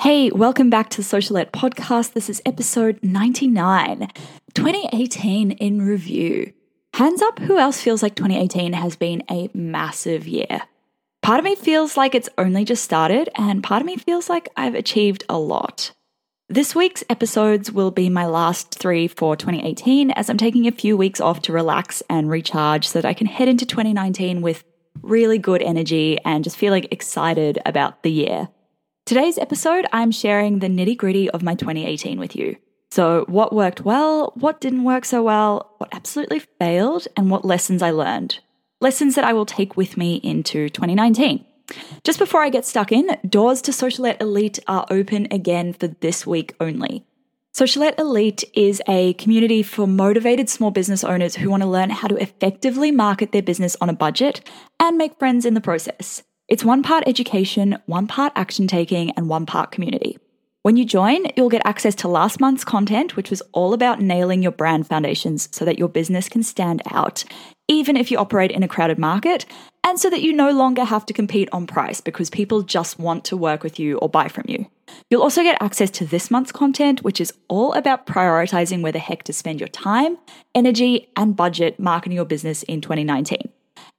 Hey, welcome back to the Socialette Podcast. This is episode 99, 2018 in review. Hands up, who else feels like 2018 has been a massive year? Part of me feels like it's only just started, and part of me feels like I've achieved a lot. This week's episodes will be my last three for 2018, as I'm taking a few weeks off to relax and recharge so that I can head into 2019 with really good energy and just feeling excited about the year. Today's episode, I'm sharing the nitty-gritty of my 2018 with you. So what worked well, what didn't work so well, what absolutely failed, and what lessons I learned. Lessons that I will take with me into 2019. Just before I get stuck in, doors to Socialette Elite are open again for this week only. Socialette Elite is a community for motivated small business owners who want to learn how to effectively market their business on a budget and make friends in the process. It's one part education, one part action taking, and one part community. When you join, you'll get access to last month's content, which was all about nailing your brand foundations so that your business can stand out, even if you operate in a crowded market, and so that you no longer have to compete on price because people just want to work with you or buy from you. You'll also get access to this month's content, which is all about prioritizing where the heck to spend your time, energy, and budget marketing your business in 2019.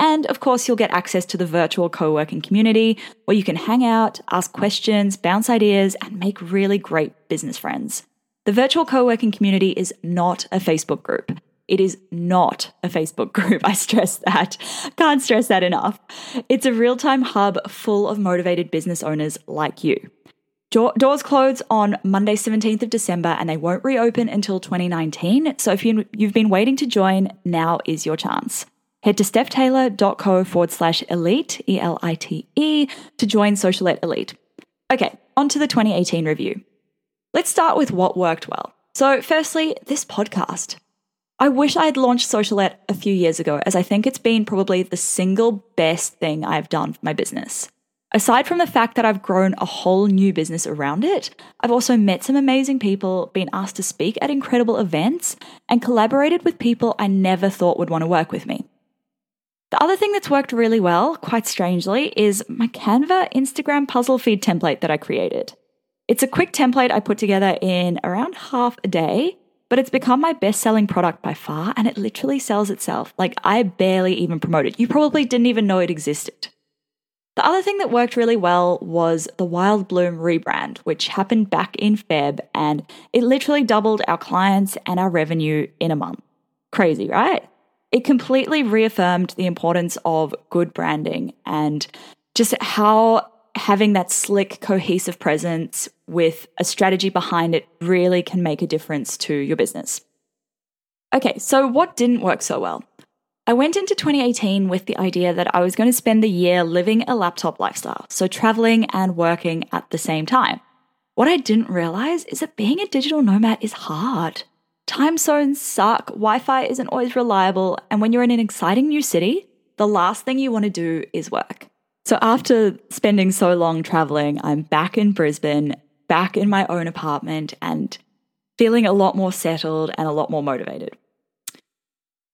And of course, you'll get access to the virtual co-working community where you can hang out, ask questions, bounce ideas, and make really great business friends. The virtual co-working community is not a Facebook group. It is not a Facebook group. I stress that. Can't stress that enough. It's a real-time hub full of motivated business owners like you. Doors close on Monday, 17th of December, and they won't reopen until 2019. So if you've been waiting to join, now is your chance. Head to stephtaylor.co/elite, ELITE, to join Socialette Elite. Okay, on to the 2018 review. Let's start with what worked well. So firstly, this podcast. I wish I had launched Socialette a few years ago, as I think it's been probably the single best thing I've done for my business. Aside from the fact that I've grown a whole new business around it, I've also met some amazing people, been asked to speak at incredible events, and collaborated with people I never thought would want to work with me. The other thing that's worked really well, quite strangely, is my Canva Instagram puzzle feed template that I created. It's a quick template I put together in around half a day, but it's become my best-selling product by far, and it literally sells itself. Like, I barely even promote it. You probably didn't even know it existed. The other thing that worked really well was the Wild Bloom rebrand, which happened back in Feb, and it literally doubled our clients and our revenue in a month. Crazy, right? It completely reaffirmed the importance of good branding and just how having that slick, cohesive presence with a strategy behind it really can make a difference to your business. Okay, so what didn't work so well? I went into 2018 with the idea that I was going to spend the year living a laptop lifestyle, so traveling and working at the same time. What I didn't realize is that being a digital nomad is hard. Time zones suck, Wi-Fi isn't always reliable, and when you're in an exciting new city, the last thing you want to do is work. So after spending so long traveling, I'm back in Brisbane, back in my own apartment, and feeling a lot more settled and a lot more motivated.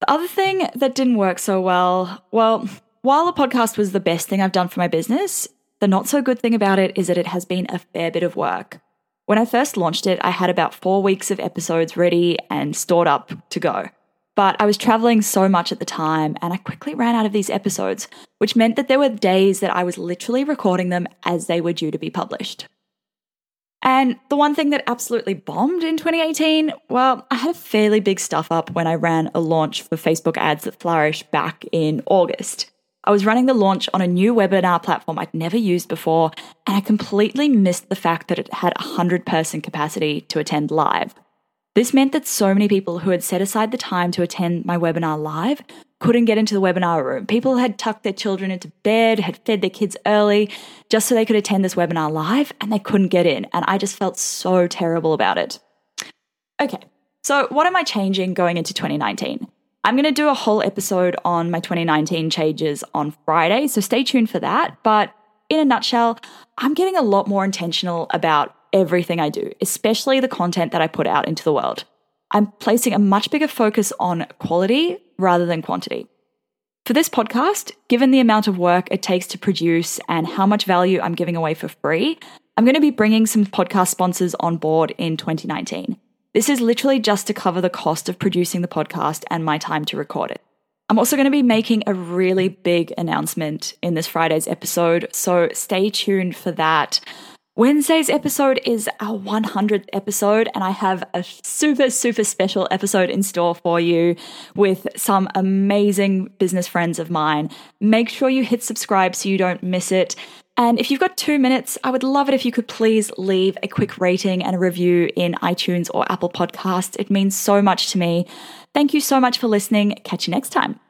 The other thing that didn't work so well, while the podcast was the best thing I've done for my business, the not so good thing about it is that it has been a fair bit of work. When I first launched it, I had about 4 weeks of episodes ready and stored up to go. But I was traveling so much at the time and I quickly ran out of these episodes, which meant that there were days that I was literally recording them as they were due to be published. And the one thing that absolutely bombed in 2018, I had a fairly big stuff up when I ran a launch for Facebook ads at Flourish back in August. I was running the launch on a new webinar platform I'd never used before, and I completely missed the fact that it had 100-person capacity to attend live. This meant that so many people who had set aside the time to attend my webinar live couldn't get into the webinar room. People had tucked their children into bed, had fed their kids early, just so they could attend this webinar live, and they couldn't get in. And I just felt so terrible about it. Okay, so what am I changing going into 2019? I'm going to do a whole episode on my 2019 changes on Friday, so stay tuned for that. But in a nutshell, I'm getting a lot more intentional about everything I do, especially the content that I put out into the world. I'm placing a much bigger focus on quality rather than quantity. For this podcast, given the amount of work it takes to produce and how much value I'm giving away for free, I'm going to be bringing some podcast sponsors on board in 2019. This is literally just to cover the cost of producing the podcast and my time to record it. I'm also going to be making a really big announcement in this Friday's episode, so stay tuned for that. Wednesday's episode is our 100th episode, and I have a super, super special episode in store for you with some amazing business friends of mine. Make sure you hit subscribe so you don't miss it. And if you've got 2 minutes, I would love it if you could please leave a quick rating and a review in iTunes or Apple Podcasts. It means so much to me. Thank you so much for listening. Catch you next time.